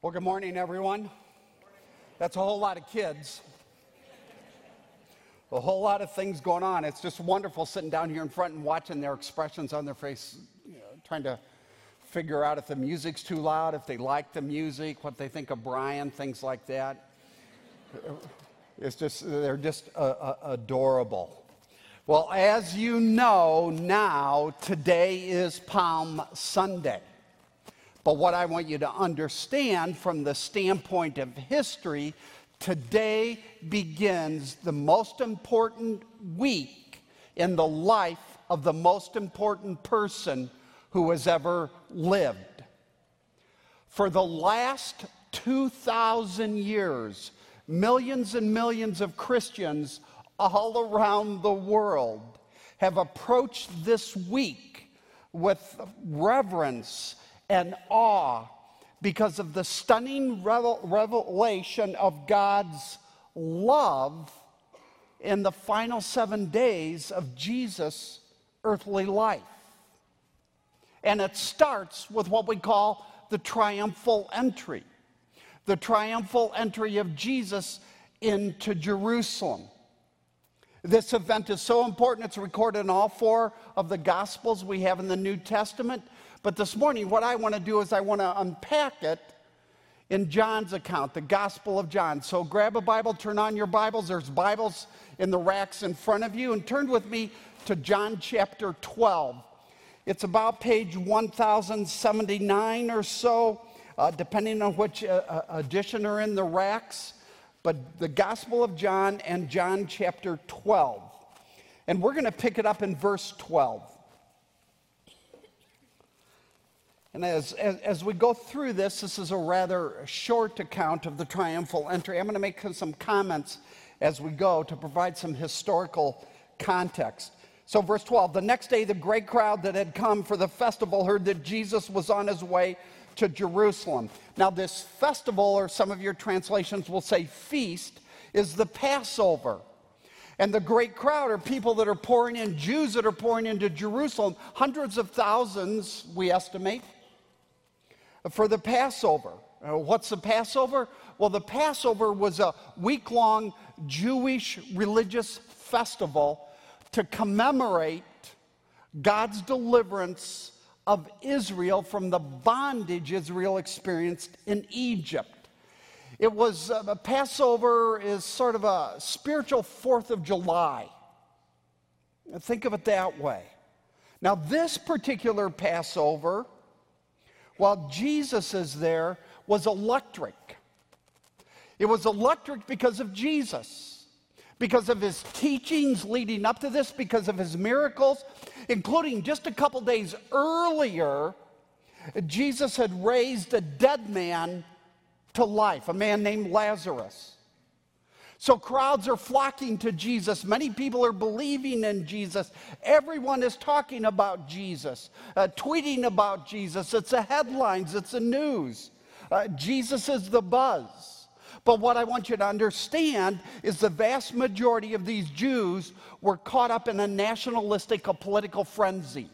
Well, good morning, everyone. That's a whole lot of kids. A whole lot of things going on. It's just wonderful sitting down here in front and watching their expressions on their face, trying to figure out if the music's too loud, if they like the music, what they think of Brian, things like that. It's just, they're just adorable. Well, as you know now, today is Palm Sunday. But what I want you to understand from the standpoint of history, today begins the most important week in the life of the most important person who has ever lived. For the last 2,000 years, millions and millions of Christians all around the world have approached this week with reverence and awe because of the stunning revelation of God's love in the final 7 days of Jesus' earthly life. And it starts with what we call the triumphal entry. The triumphal entry of Jesus into Jerusalem. This event is so important, it's recorded in all four of the Gospels we have in the New Testament. But this morning, what I want to do is I want to unpack it in John's account, the Gospel of John. So grab a Bible, turn on your Bibles. There's Bibles in the racks in front of you. And turn with me to John chapter 12. It's about page 1079 or so, depending on which edition are in the racks. But the Gospel of John and John chapter 12. And we're going to pick it up in verse 12. And as we go through this, this is a rather short account of the triumphal entry. I'm going to make some comments as we go to provide some historical context. So verse 12, the next day the great crowd that had come for the festival heard that Jesus was on his way to Jerusalem. Now this festival, or some of your translations will say feast, is the Passover. And the great crowd are people that are pouring in, Jews that are pouring into Jerusalem, hundreds of thousands, we estimate, for the Passover. What's the Passover? Well, the Passover was a week-long Jewish religious festival to commemorate God's deliverance of Israel from the bondage Israel experienced in Egypt. It was, Passover is sort of a spiritual 4th of July. Think of it that way. Now this particular Passover, while Jesus is there, was electric. It was electric because of Jesus, because of his teachings leading up to this, because of his miracles, including just a couple days earlier, Jesus had raised a dead man to life, a man named Lazarus. So crowds are flocking to Jesus. Many people are believing in Jesus. Everyone is talking about Jesus, tweeting about Jesus. It's the headlines, it's the news. Jesus is the buzz. But what I want you to understand is the vast majority of these Jews were caught up in a nationalistic, a political frenzy,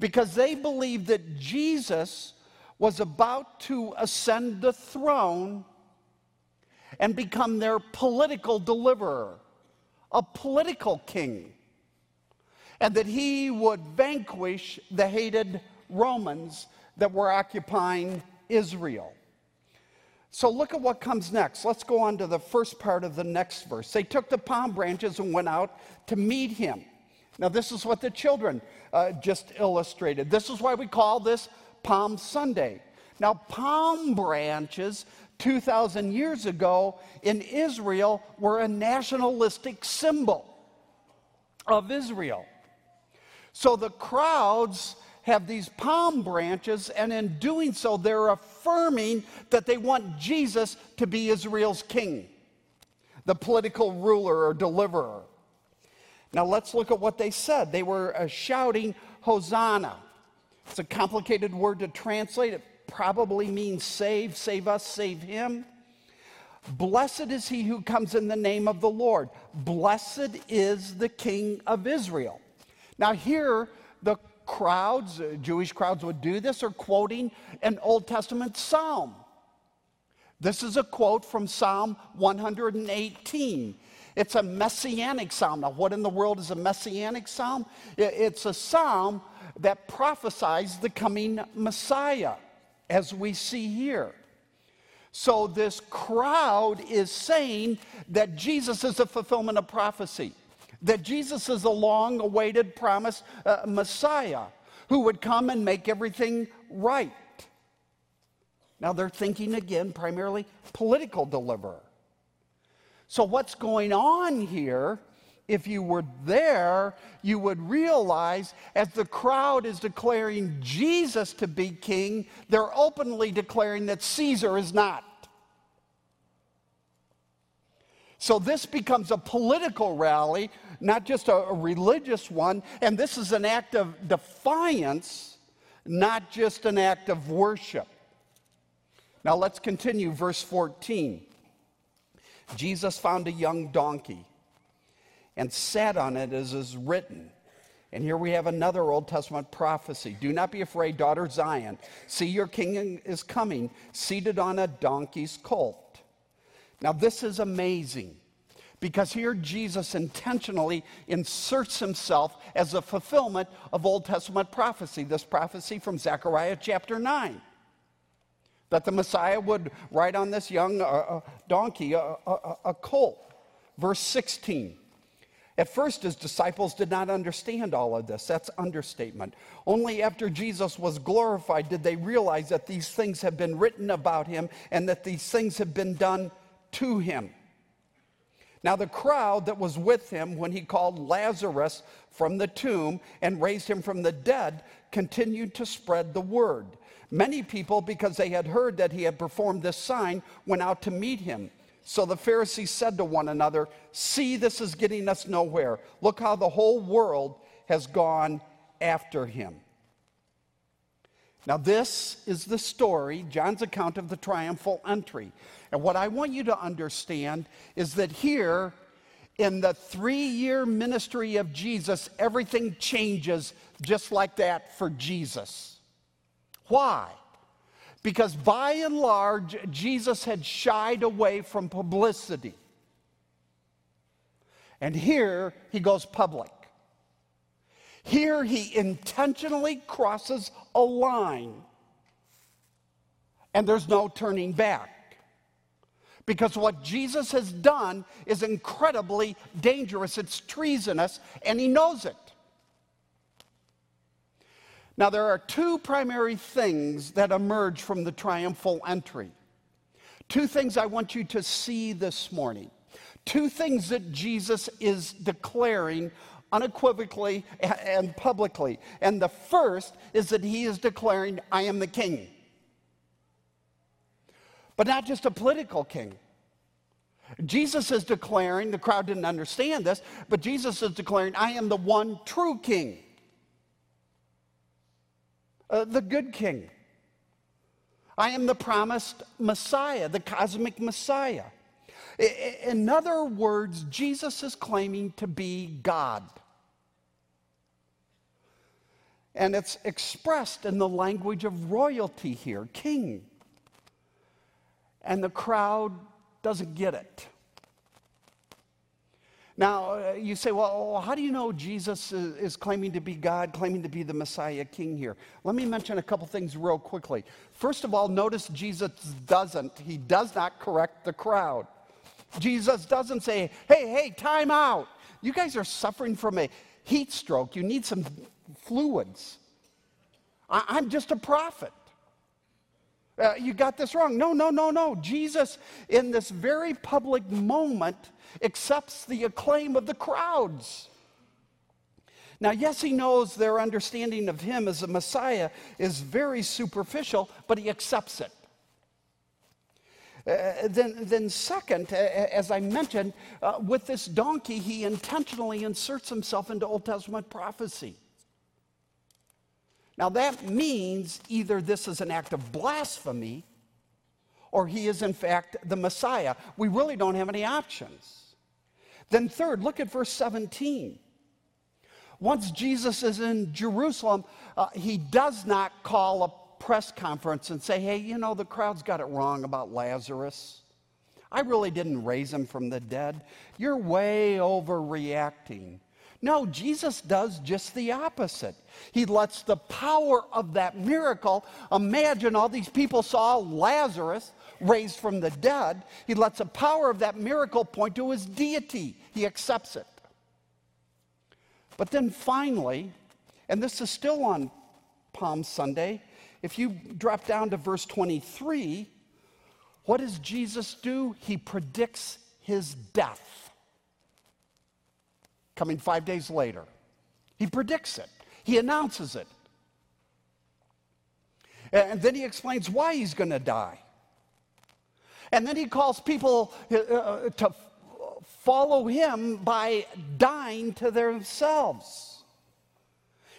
because they believed that Jesus was about to ascend the throne and become their political deliverer, a political king, and that he would vanquish the hated Romans that were occupying Israel. So look at what comes next. Let's go on to the first part of the next verse. They took the palm branches and went out to meet him. Now this is what the children just illustrated. This is why we call this Palm Sunday. Now, palm branches 2,000 years ago in Israel were a nationalistic symbol of Israel. So the crowds have these palm branches, and in doing so, they're affirming that they want Jesus to be Israel's king, the political ruler or deliverer. Now, let's look at what they said. They were shouting, Hosanna. It's a complicated word to translate. It probably means save, save us, save him. Blessed is he who comes in the name of the Lord. Blessed is the King of Israel. Now here, the crowds, Jewish crowds would do this, are quoting an Old Testament psalm. This is a quote from Psalm 118. It's a messianic psalm. Now, what in the world is a messianic psalm? It's a psalm that prophesies the coming Messiah, as we see here. So this crowd is saying that Jesus is a fulfillment of prophecy, that Jesus is a long-awaited promised Messiah who would come and make everything right. Now they're thinking again primarily political deliverer. So what's going on here, if you were there, you would realize as the crowd is declaring Jesus to be king, they're openly declaring that Caesar is not. So this becomes a political rally, not just a religious one, and this is an act of defiance, not just an act of worship. Now let's continue, verse 14. Jesus found a young donkey and sat on it, as is written. And here we have another Old Testament prophecy. Do not be afraid, daughter Zion. See, your king is coming, seated on a donkey's colt. Now, this is amazing because here Jesus intentionally inserts himself as a fulfillment of Old Testament prophecy, this prophecy from Zechariah chapter 9, that the Messiah would ride on this young donkey, a colt. Verse 16. At first, his disciples did not understand all of this. That's understatement. Only after Jesus was glorified did they realize that these things have been written about him and that these things have been done to him. Now the crowd that was with him when he called Lazarus from the tomb and raised him from the dead continued to spread the word. Many people, because they had heard that he had performed this sign, went out to meet him. So the Pharisees said to one another, "See, this is getting us nowhere. Look how the whole world has gone after him." Now this is the story, John's account of the triumphal entry. And what I want you to understand is that here, in the 3-year ministry of Jesus, everything changes just like that for Jesus. Why? Because by and large, Jesus had shied away from publicity. And here, he goes public. Here he intentionally crosses a line, and there's no turning back. Because what Jesus has done is incredibly dangerous. It's treasonous, and he knows it. Now, there are two primary things that emerge from the triumphal entry. Two things I want you to see this morning. Two things that Jesus is declaring unequivocally and publicly. And the first is that he is declaring, "I am the king." But not just a political king. Jesus is declaring, the crowd didn't understand this, but Jesus is declaring, "I am the one true king, the good king. I am the promised Messiah, the cosmic Messiah." In other words, Jesus is claiming to be God. And it's expressed in the language of royalty here, king. And the crowd doesn't get it. Now, you say, well, how do you know Jesus is claiming to be God, claiming to be the Messiah king here? Let me mention a couple things real quickly. First of all, notice Jesus does not correct the crowd. Jesus doesn't say, hey, time out. You guys are suffering from a heat stroke. You need some fluids. I'm just a prophet. You got this wrong. No. Jesus, in this very public moment, accepts the acclaim of the crowds. Now, yes, he knows their understanding of him as the Messiah is very superficial, but he accepts it. Then second, as I mentioned, with this donkey, he intentionally inserts himself into Old Testament prophecy. Now that means either this is an act of blasphemy or he is in fact the Messiah. We really don't have any options. Then third, look at verse 17. Once Jesus is in Jerusalem, he does not call a press conference and say, hey, you know, the crowd's got it wrong about Lazarus. I really didn't raise him from the dead. You're way overreacting. No, Jesus does just the opposite. He lets the power of that miracle, imagine all these people saw Lazarus raised from the dead. He lets the power of that miracle point to his deity. He accepts it. But then finally, and this is still on Palm Sunday, if you drop down to verse 23, what does Jesus do? He predicts his death. Coming 5 days later. He predicts it. He announces it. And then he explains why he's going to die. And then he calls people to follow him by dying to themselves.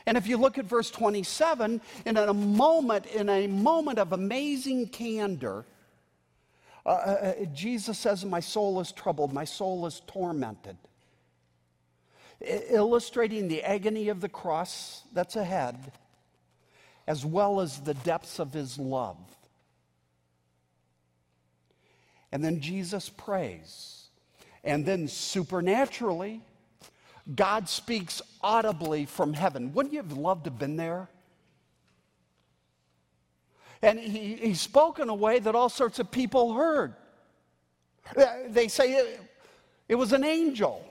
And if you look at verse 27, in a moment of amazing candor, Jesus says, my soul is troubled, my soul is tormented. Illustrating the agony of the cross that's ahead, as well as the depths of his love. And then Jesus prays. And then supernaturally, God speaks audibly from heaven. Wouldn't you have loved to have been there? And he spoke in a way that all sorts of people heard. They say it was an angel.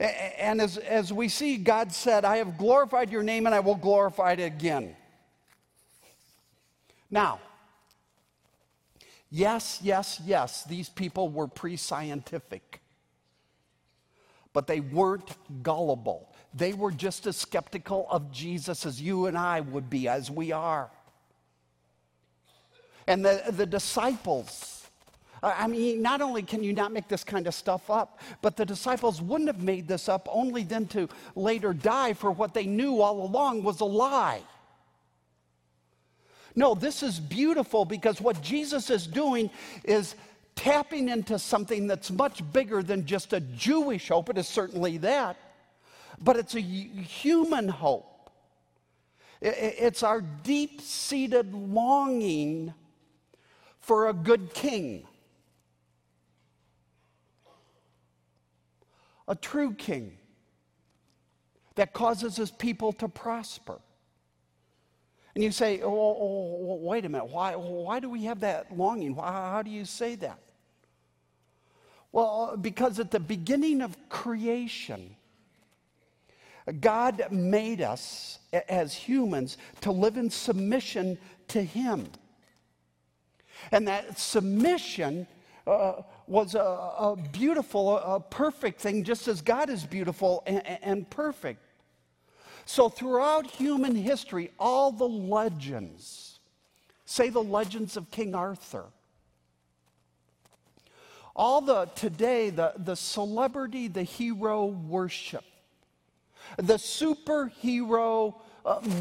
And as we see, God said, I have glorified your name and I will glorify it again. Now, yes, these people were pre-scientific. But they weren't gullible. They were just as skeptical of Jesus as you and I would be, as we are. And the disciples... I mean, not only can you not make this kind of stuff up, but the disciples wouldn't have made this up only then to later die for what they knew all along was a lie. No, this is beautiful because what Jesus is doing is tapping into something that's much bigger than just a Jewish hope. It is certainly that, but it's a human hope. It's our deep-seated longing for a good king. A true king that causes his people to prosper. And you say, wait a minute, why do we have that longing? How do you say that? Well, because at the beginning of creation, God made us as humans to live in submission to him. And that submission was a beautiful, a perfect thing, just as God is beautiful and perfect. So throughout human history, all the legends, say the legends of King Arthur, all the celebrity, the hero worship, the superhero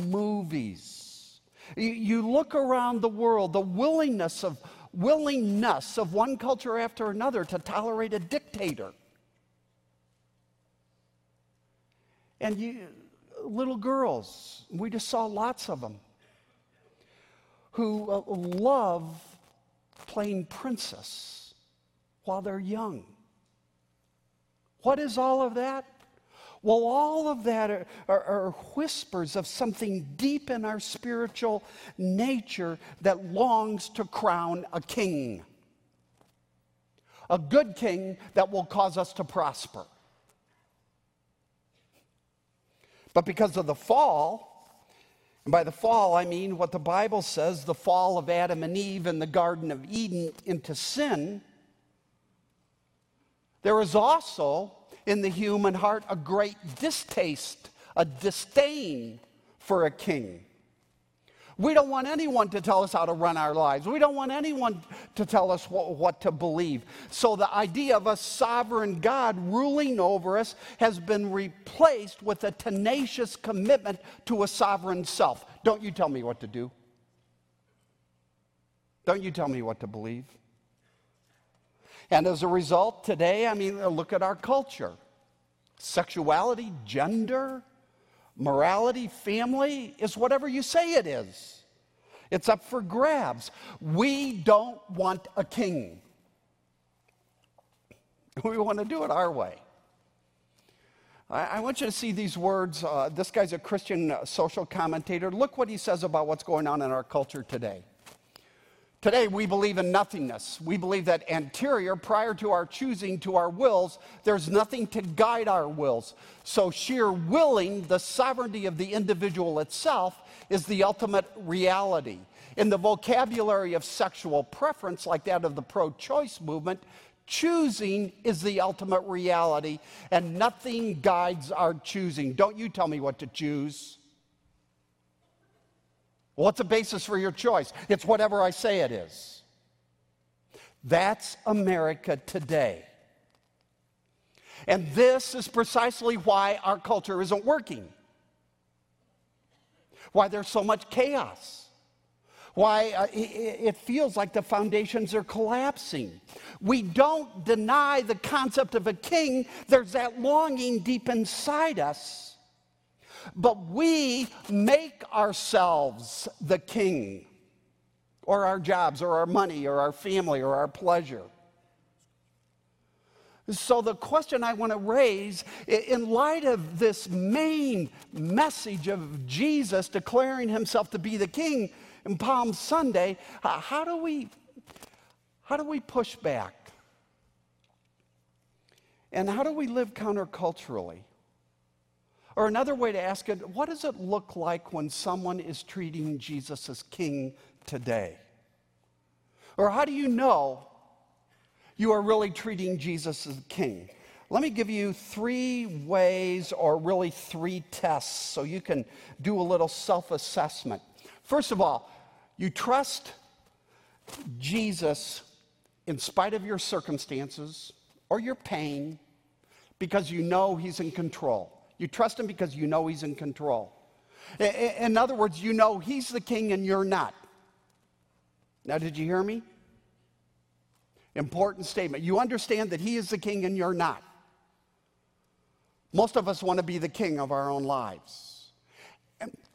movies. You look around the world, the willingness of one culture after another to tolerate a dictator. And little girls, we just saw lots of them, who love playing princess while they're young. What is all of that? Well, all of that are whispers of something deep in our spiritual nature that longs to crown a king. A good king that will cause us to prosper. But because of the fall, and by the fall I mean what the Bible says, the fall of Adam and Eve in the Garden of Eden into sin, there is also in the human heart a great distaste, a disdain for a king. We don't want anyone to tell us how to run our lives. We don't want anyone to tell us what to believe. So the idea of a sovereign God ruling over us has been replaced with a tenacious commitment to a sovereign self. Don't you tell me what to do. Don't you tell me what to believe. And as a result, today, look at our culture. sexuality, gender, morality, family is whatever you say it is. It's up for grabs. We don't want a king. We want to do it our way. I want you to see these words. This guy's a Christian social commentator. Look what he says about what's going on in our culture today. Today, we believe in nothingness. We believe that anterior, prior to our choosing, to our wills, there's nothing to guide our wills. So sheer willing, the sovereignty of the individual itself, is the ultimate reality. In the vocabulary of sexual preference, like that of the pro-choice movement, choosing is the ultimate reality, and nothing guides our choosing. Don't you tell me what to choose. What's the basis for your choice? It's whatever I say it is. That's America today. And this is precisely why our culture isn't working. Why there's so much chaos. Why it feels like the foundations are collapsing. We don't deny the concept of a king. There's that longing deep inside us. But we make ourselves the king, or our jobs, or our money, or our family, or our pleasure. So the question I want to raise, in light of this main message of Jesus declaring himself to be the king in Palm Sunday, how do we push back? And how do we live counterculturally? Or another way to ask it, what does it look like when someone is treating Jesus as king today? Or how do you know you are really treating Jesus as king? Let me give you three ways, or really three tests, so you can do a little self-assessment. First of all, you trust Jesus in spite of your circumstances or your pain because you know he's in control. You trust him because you know he's in control. In other words, you know he's the king and you're not. Now, did you hear me? Important statement. You understand that he is the king and you're not. Most of us want to be the king of our own lives.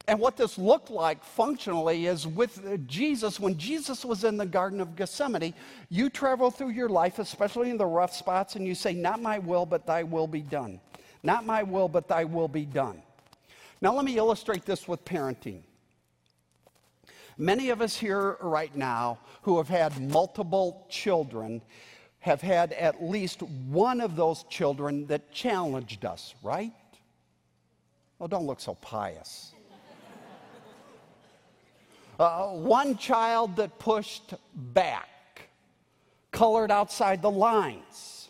And what this looked like functionally is with Jesus. When Jesus was in the Garden of Gethsemane, you travel through your life, especially in the rough spots, and you say, "Not my will, but thy will be done. Not my will, but thy will be done." Now, let me illustrate this with parenting. Many of us here right now who have had multiple children have had at least one of those children that challenged us, right? Well, don't look so pious. One child that pushed back, colored outside the lines.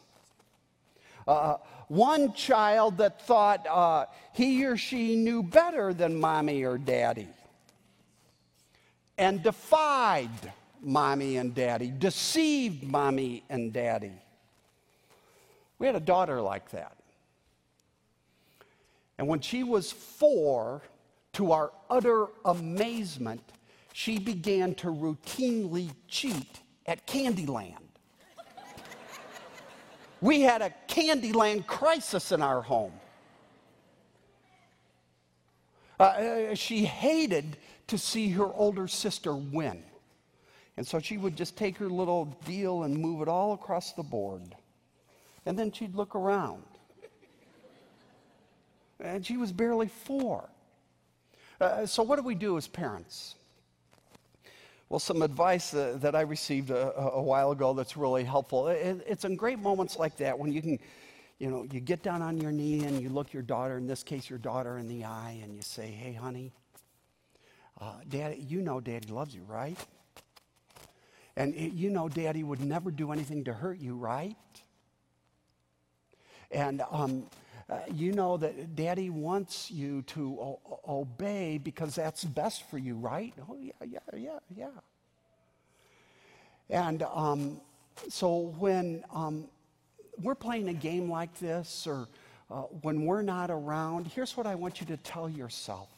One child that thought he or she knew better than mommy or daddy and defied mommy and daddy, deceived mommy and daddy. We had a daughter like that. And when she was 4, to our utter amazement, she began to routinely cheat at Candyland. We had a Candyland crisis in our home. She hated to see her older sister win. And so she would just take her little deal and move it all across the board. And then she'd look around. And she was barely 4. So what do we do as parents? Well, some advice that I received a while ago that's really helpful. It's in great moments like that when you can, you get down on your knee and you look your daughter, in this case your daughter, in the eye, and you say, "Hey, honey, Daddy, you know Daddy loves you, right? And you know Daddy would never do anything to hurt you, right? And you know that Daddy wants you to obey because that's best for you, right?" "Oh, yeah. And so when we're playing a game like this, or when we're not around, here's what I want you to tell yourself.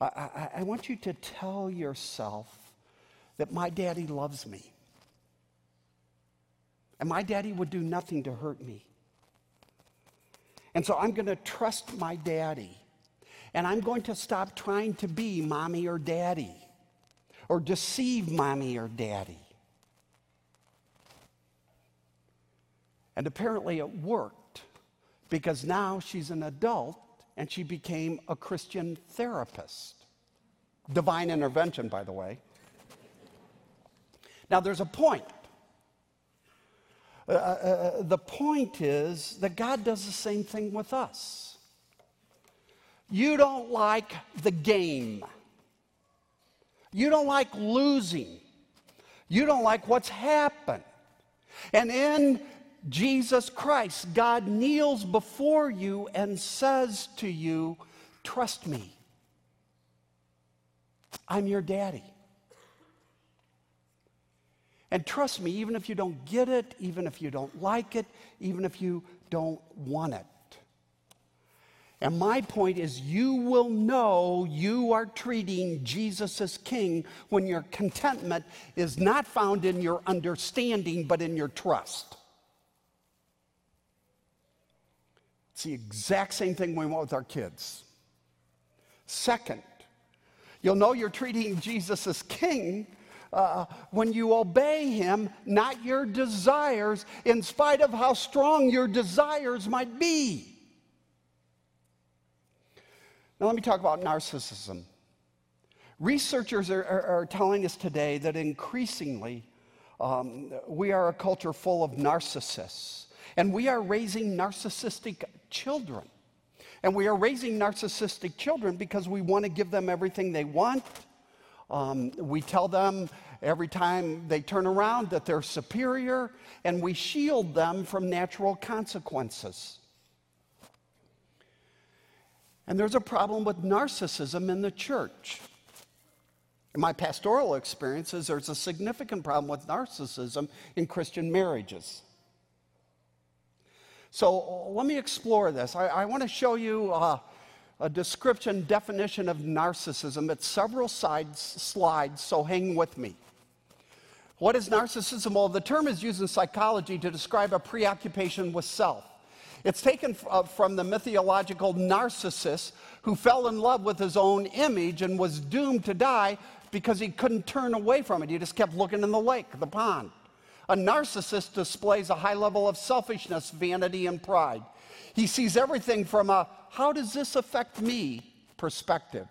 I want you to tell yourself that my daddy loves me. And my daddy would do nothing to hurt me. And so I'm going to trust my daddy. And I'm going to stop trying to be mommy or daddy or deceive mommy or daddy. And apparently it worked, because now she's an adult and she became a Christian therapist. Divine intervention, by the way. Now, there's a point. The point is that God does the same thing with us. You don't like the game. You don't like losing. You don't like what's happened. And in Jesus Christ, God kneels before you and says to you, trust me. I'm your daddy. And trust me, even if you don't get it, even if you don't like it, even if you don't want it. And my point is, you will know you are treating Jesus as King when your contentment is not found in your understanding, but in your trust. It's the exact same thing we want with our kids. Second, you'll know you're treating Jesus as King when you obey him, not your desires, in spite of how strong your desires might be. Now let me talk about narcissism. Researchers are telling us today that increasingly we are a culture full of narcissists. And we are raising narcissistic children. And we are raising narcissistic children because we want to give them everything they want. We tell them every time they turn around that they're superior, and we shield them from natural consequences. And there's a problem with narcissism in the church. In my pastoral experiences, there's a significant problem with narcissism in Christian marriages. So let me explore this. I want to show you a definition of narcissism. It's several slides, so hang with me. What is narcissism? Well, the term is used in psychology to describe a preoccupation with self. It's taken from the mythological Narcissus, who fell in love with his own image and was doomed to die because he couldn't turn away from it. He just kept looking in the lake, the pond. A narcissist displays a high level of selfishness, vanity, and pride. He sees everything from a "how does this affect me" perspective.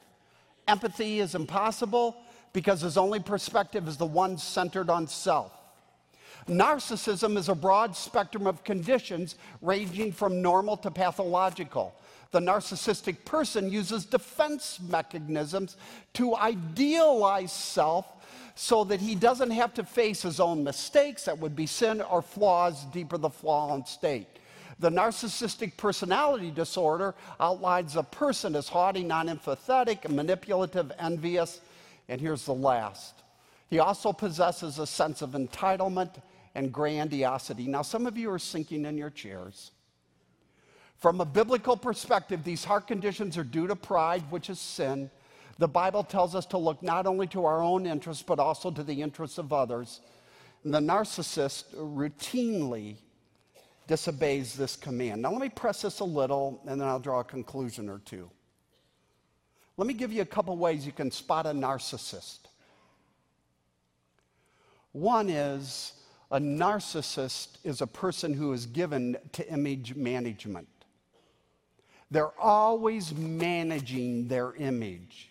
Empathy is impossible because his only perspective is the one centered on self. Narcissism is a broad spectrum of conditions ranging from normal to pathological. The narcissistic person uses defense mechanisms to idealize self so that he doesn't have to face his own mistakes, that would be sin, or flaws, deeper the fallen state. The narcissistic personality disorder outlines a person as haughty, non-empathetic, manipulative, envious, and here's the last. He also possesses a sense of entitlement and grandiosity. Now, some of you are sinking in your chairs. From a biblical perspective, these heart conditions are due to pride, which is sin. The Bible tells us to look not only to our own interests, but also to the interests of others. And the narcissist routinely disobeys this command. Now, let me press this a little, and then I'll draw a conclusion or two. Let me give you a couple ways you can spot a narcissist. One is, a narcissist is a person who is given to image management. They're always managing their image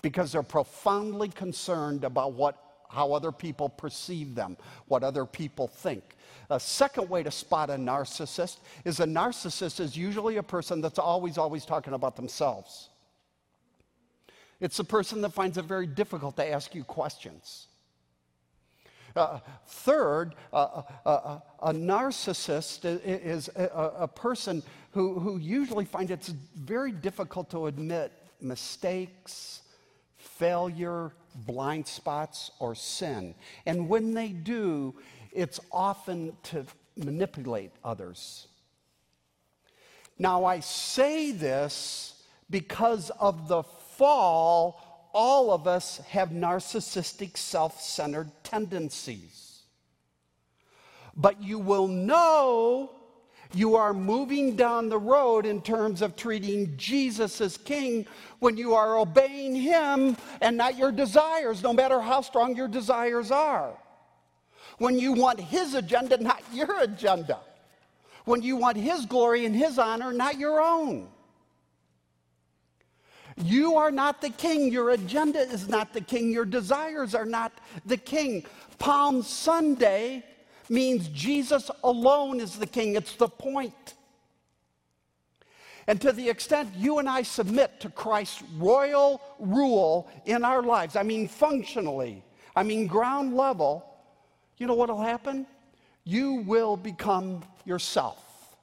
because they're profoundly concerned about how other people perceive them, what other people think. A second way to spot a narcissist is usually a person that's always talking about themselves. It's a person that finds it very difficult to ask you questions. Third, a narcissist is a person who usually finds it's very difficult to admit mistakes, failure, blind spots, or sin. And when they do, it's often to manipulate others. Now, I say this because of the fall. All of us have narcissistic, self-centered tendencies. But you will know You are moving down the road in terms of treating Jesus as king when you are obeying him and not your desires, no matter how strong your desires are. When you want his agenda, not your agenda. When you want his glory and his honor, not your own. You are not the king. Your agenda is not the king. Your desires are not the king. Palm Sunday means Jesus alone is the king. It's the point. And to the extent you and I submit to Christ's royal rule in our lives, I mean functionally, I mean ground level, you know what will happen? You will become yourself,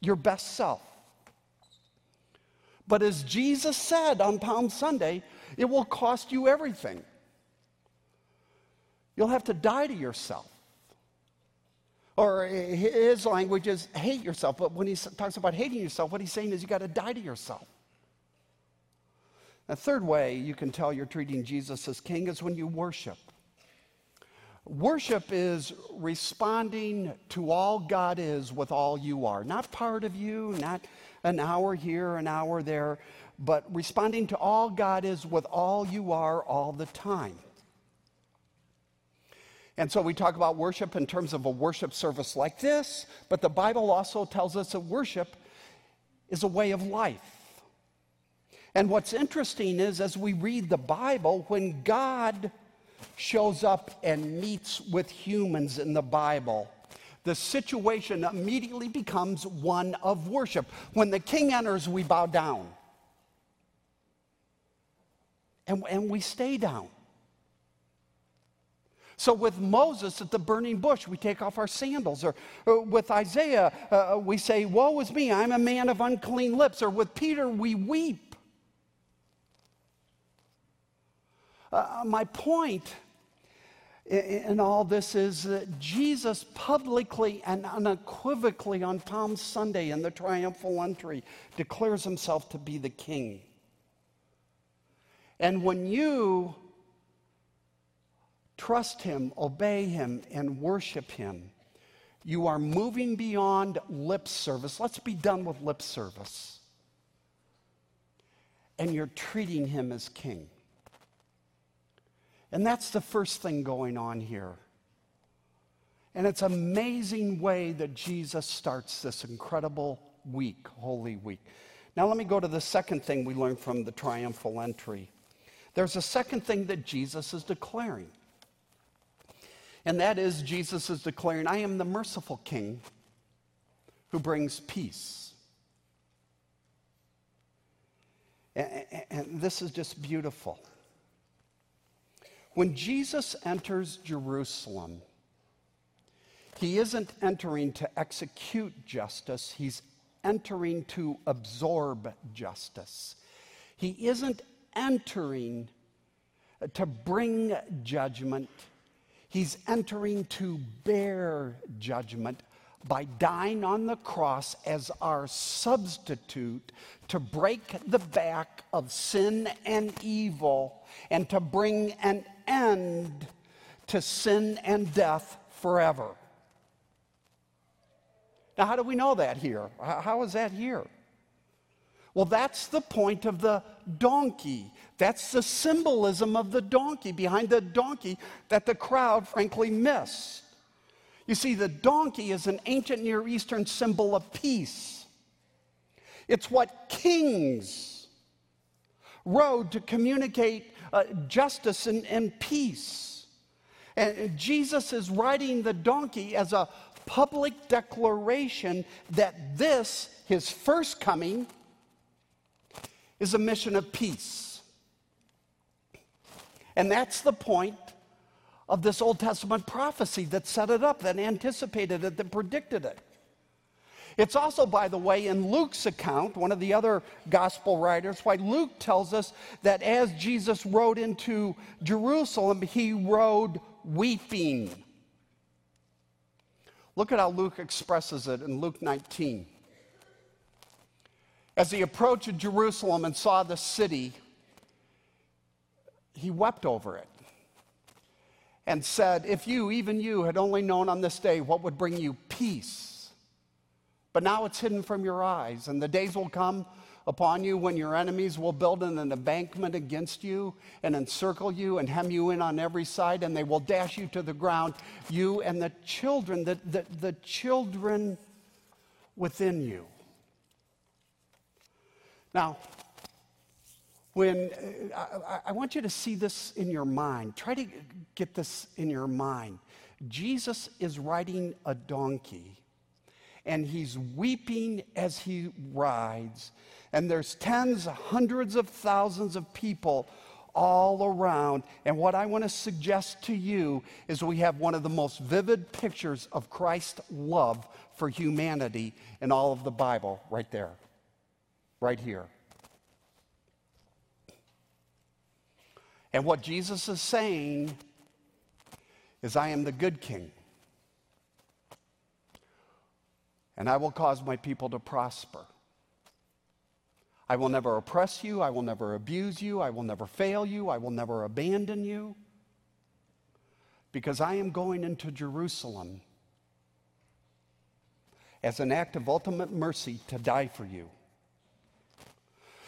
your best self. But as Jesus said on Palm Sunday, it will cost you everything. You'll have to die to yourself. Or his language is hate yourself. But when he talks about hating yourself, what he's saying is you got to die to yourself. A third way you can tell you're treating Jesus as king is when you worship. Worship is responding to all God is with all you are. Not part of you, not an hour here, an hour there, but responding to all God is with all you are all the time. And so we talk about worship in terms of a worship service like this, but the Bible also tells us that worship is a way of life. And what's interesting is as we read the Bible, when God shows up and meets with humans in the Bible, the situation immediately becomes one of worship. When the king enters, we bow down. And we stay down. So with Moses at the burning bush, we take off our sandals. Or with Isaiah, we say, woe is me, I'm a man of unclean lips. Or with Peter, we weep. My point in all this is that Jesus publicly and unequivocally on Palm Sunday in the triumphal entry declares himself to be the king. And when you trust him, obey him, and worship him, you are moving beyond lip service. Let's be done with lip service. And you're treating him as king. And that's the first thing going on here. And it's an amazing way that Jesus starts this incredible week, Holy Week. Now let me go to the second thing we learned from the triumphal entry. There's a second thing that Jesus is declaring. And that is, Jesus is declaring, I am the merciful King who brings peace. And this is just beautiful. When Jesus enters Jerusalem, he isn't entering to execute justice. He's entering to absorb justice. He isn't entering to bring judgment. He's entering to bear judgment by dying on the cross as our substitute to break the back of sin and evil and to bring an end to sin and death forever. Now, how do we know that here? How is that here? Well, that's the point of the donkey. That's the symbolism of the donkey, behind the donkey that the crowd, frankly, missed. You see, the donkey is an ancient Near Eastern symbol of peace. It's what kings rode to communicate justice and peace. And Jesus is riding the donkey as a public declaration that this, his first coming, is a mission of peace. And that's the point of this Old Testament prophecy that set it up, that anticipated it, that predicted it. It's also, by the way, in Luke's account, one of the other gospel writers, why Luke tells us that as Jesus rode into Jerusalem, he rode weeping. Look at how Luke expresses it in Luke 19. As he approached Jerusalem and saw the city, he wept over it and said, if you, even you, had only known on this day what would bring you peace, but now it's hidden from your eyes. And the days will come upon you when your enemies will build an embankment against you and encircle you and hem you in on every side, and they will dash you to the ground, you and the children, the children within you. Now, when I want you to see this in your mind. Try to get this in your mind. Jesus is riding a donkey, and he's weeping as he rides. And there's tens, hundreds of thousands of people all around. And what I want to suggest to you is we have one of the most vivid pictures of Christ's love for humanity in all of the Bible right there, right here. And what Jesus is saying is, I am the good king, and I will cause my people to prosper. I will never oppress you. I will never abuse you. I will never fail you. I will never abandon you, because I am going into Jerusalem as an act of ultimate mercy to die for you.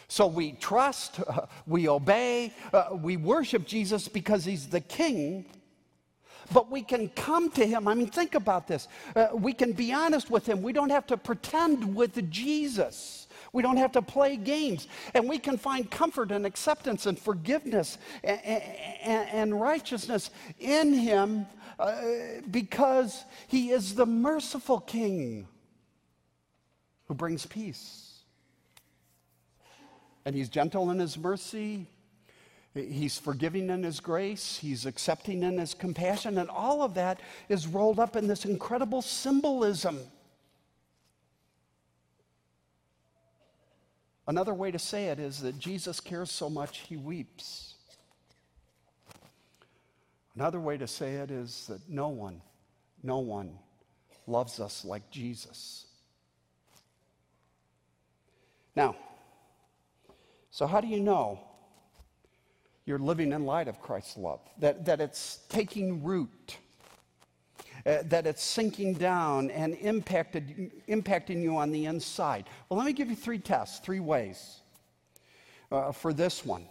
So we trust, we obey, we worship Jesus because he's the king. But we can come to him. I mean, think about this. We can be honest with him. We don't have to pretend with Jesus. We don't have to play games. And we can find comfort and acceptance and forgiveness and righteousness in him because he is the merciful king who brings peace. And he's gentle in his mercy. He's forgiving in his grace, he's accepting in his compassion, and all of that is rolled up in this incredible symbolism. Another way to say it is that Jesus cares so much, he weeps. Another way to say it is that no one loves us like Jesus. Now, so how do you know you're living in light of Christ's love, that it's taking root, that it's sinking down and impacting you on the inside? Well, let me give you three tests, three ways for this one.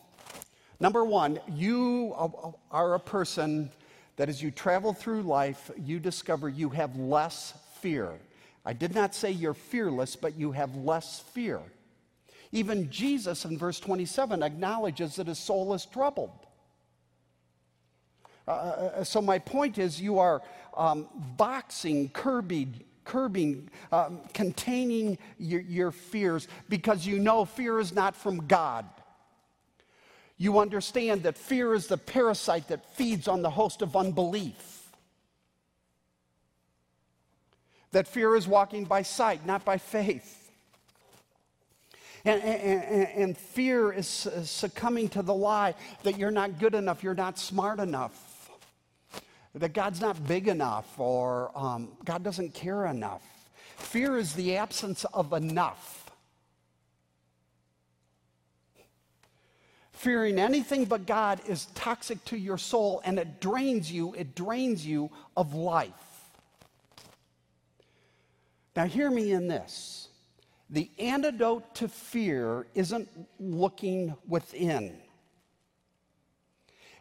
Number one, you are a person that as you travel through life, you discover you have less fear. I did not say you're fearless, but you have less fear. Even Jesus in verse 27 acknowledges that his soul is troubled. So my point is, you are boxing, curbing, containing your fears, because you know fear is not from God. You understand that fear is the parasite that feeds on the host of unbelief. That fear is walking by sight, not by faith. And fear is succumbing to the lie that you're not good enough, you're not smart enough, that God's not big enough, or God doesn't care enough. Fear is the absence of enough. Fearing anything but God is toxic to your soul, and it drains you of life. Now hear me in this. The antidote to fear isn't looking within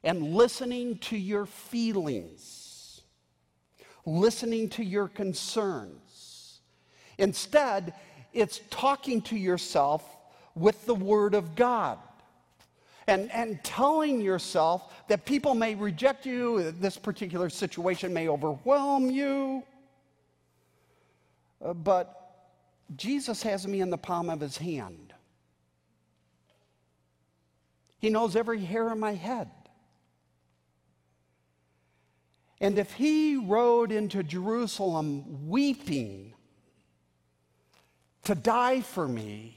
and listening to your feelings, listening to your concerns. Instead, it's talking to yourself with the Word of God and telling yourself that people may reject you, this particular situation may overwhelm you, but Jesus has me in the palm of his hand. He knows every hair on my head. And if he rode into Jerusalem weeping to die for me,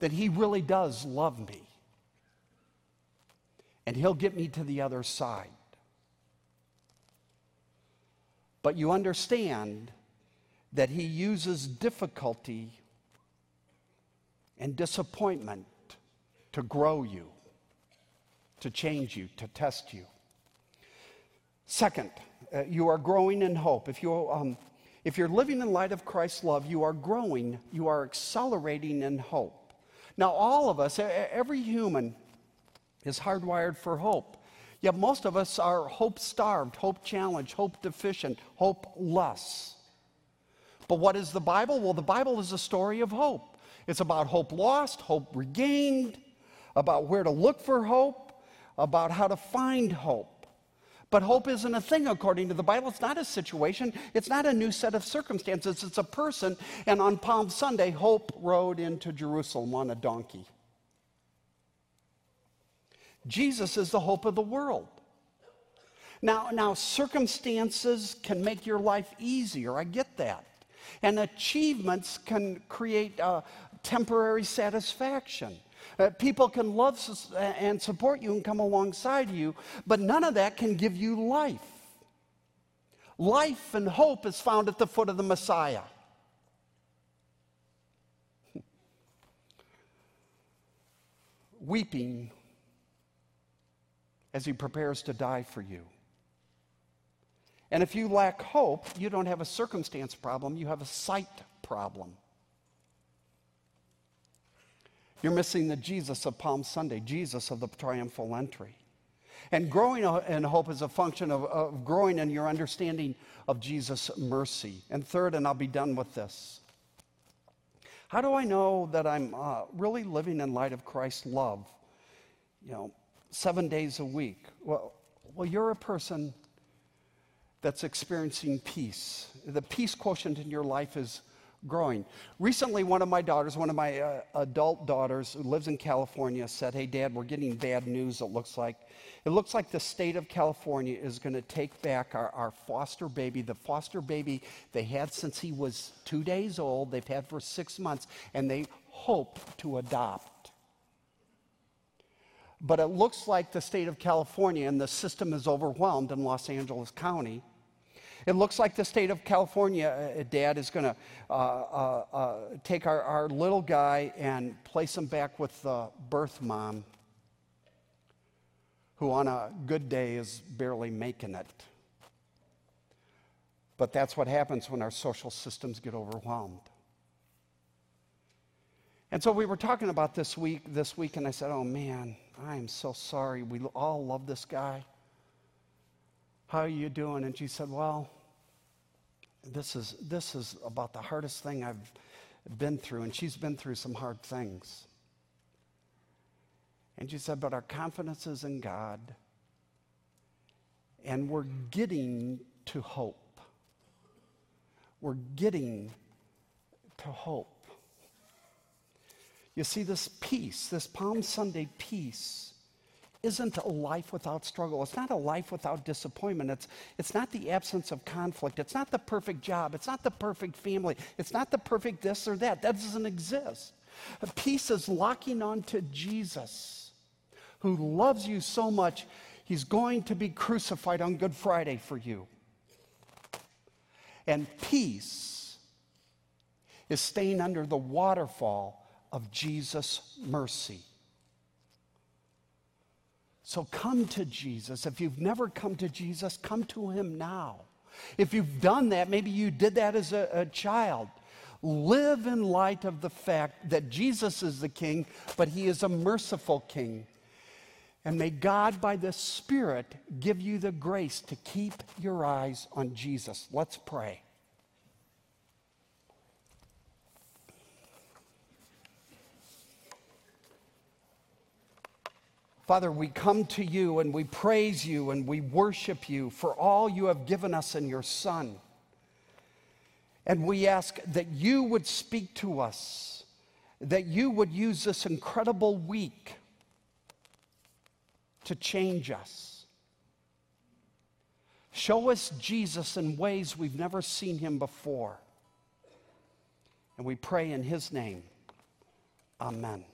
then he really does love me. And he'll get me to the other side. But you understand that he uses difficulty and disappointment to grow you, to change you, to test you. Second, you are growing in hope. If you If you're living in light of Christ's love, you are growing, you are accelerating in hope. Now, all of us, every human is hardwired for hope. Yet most of us are hope-starved, hope-challenged, hope-deficient, hope-less. But what is the Bible? Well, the Bible is a story of hope. It's about hope lost, hope regained, about where to look for hope, about how to find hope. But hope isn't a thing according to the Bible. It's not a situation. It's not a new set of circumstances. It's a person. And on Palm Sunday, hope rode into Jerusalem on a donkey. Jesus is the hope of the world. Now, circumstances can make your life easier. I get that. And achievements can create temporary satisfaction. People can love and support you and come alongside you, but none of that can give you life. Life and hope is found at the foot of the Messiah. Weeping as he prepares to die for you. And if you lack hope, you don't have a circumstance problem, you have a sight problem. You're missing the Jesus of Palm Sunday, Jesus of the triumphal entry. And growing in hope is a function of growing in your understanding of Jesus' mercy. And third, and I'll be done with this, how do I know that I'm really living in light of Christ's love, 7 days a week? Well, you're a person that's experiencing peace. The peace quotient in your life is growing. Recently, one of my adult daughters who lives in California said, "Hey, Dad, we're getting bad news. It looks like the state of California is going to take back our foster baby, the foster baby they had since he was 2 days old. They've had for 6 months, and they hope to adopt. But it looks like the state of California, and the system is overwhelmed in Los Angeles County. It looks like the state of California, Dad, is going to take our little guy and place him back with the birth mom, who on a good day is barely making it." But that's what happens when our social systems get overwhelmed. And so we were talking about this week, and I said, "Oh, man, I am so sorry. We all love this guy. How are you doing?" And she said, "Well, this is about the hardest thing I've been through." And she's been through some hard things. And she said, "But our confidence is in God, and we're getting to hope. We're getting to hope." You see, this peace, this Palm Sunday peace, isn't a life without struggle. It's not a life without disappointment. It's not the absence of conflict. It's not the perfect job. It's not the perfect family. It's not the perfect this or that. That doesn't exist. Peace is locking on to Jesus, who loves you so much, he's going to be crucified on Good Friday for you. And peace is staying under the waterfall of Jesus' mercy. So come to Jesus. If you've never come to Jesus, come to him now. If you've done that, maybe you did that as a child. Live in light of the fact that Jesus is the King, but he is a merciful King. And may God, by the Spirit, give you the grace to keep your eyes on Jesus. Let's pray. Father, we come to you and we praise you and we worship you for all you have given us in your Son. And we ask that you would speak to us, that you would use this incredible week to change us. Show us Jesus in ways we've never seen him before. And we pray in his name. Amen.